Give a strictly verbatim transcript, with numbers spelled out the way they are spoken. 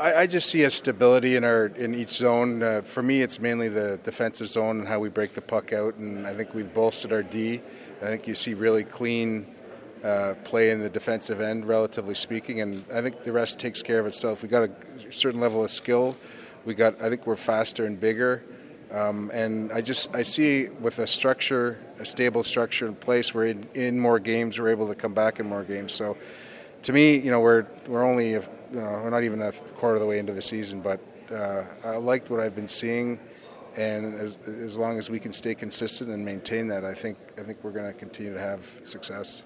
I, I just see a stability in our in each zone. Uh, for me, it's mainly the defensive zone and how we break the puck out, and I think we've bolstered our D. I think you see really clean uh, play in the defensive end, relatively speaking, and I think the rest takes care of itself. We got a certain level of skill. We got. I think we're faster and bigger. Um, and I just I see with a structure, a stable structure in place, we're in, in more games. We're able to come back in more games. So, to me, you know, we're we're only if, you know, we're not even a quarter of the way into the season. But uh, I liked what I've been seeing, and as, as long as we can stay consistent and maintain that, I think I think we're going to continue to have success.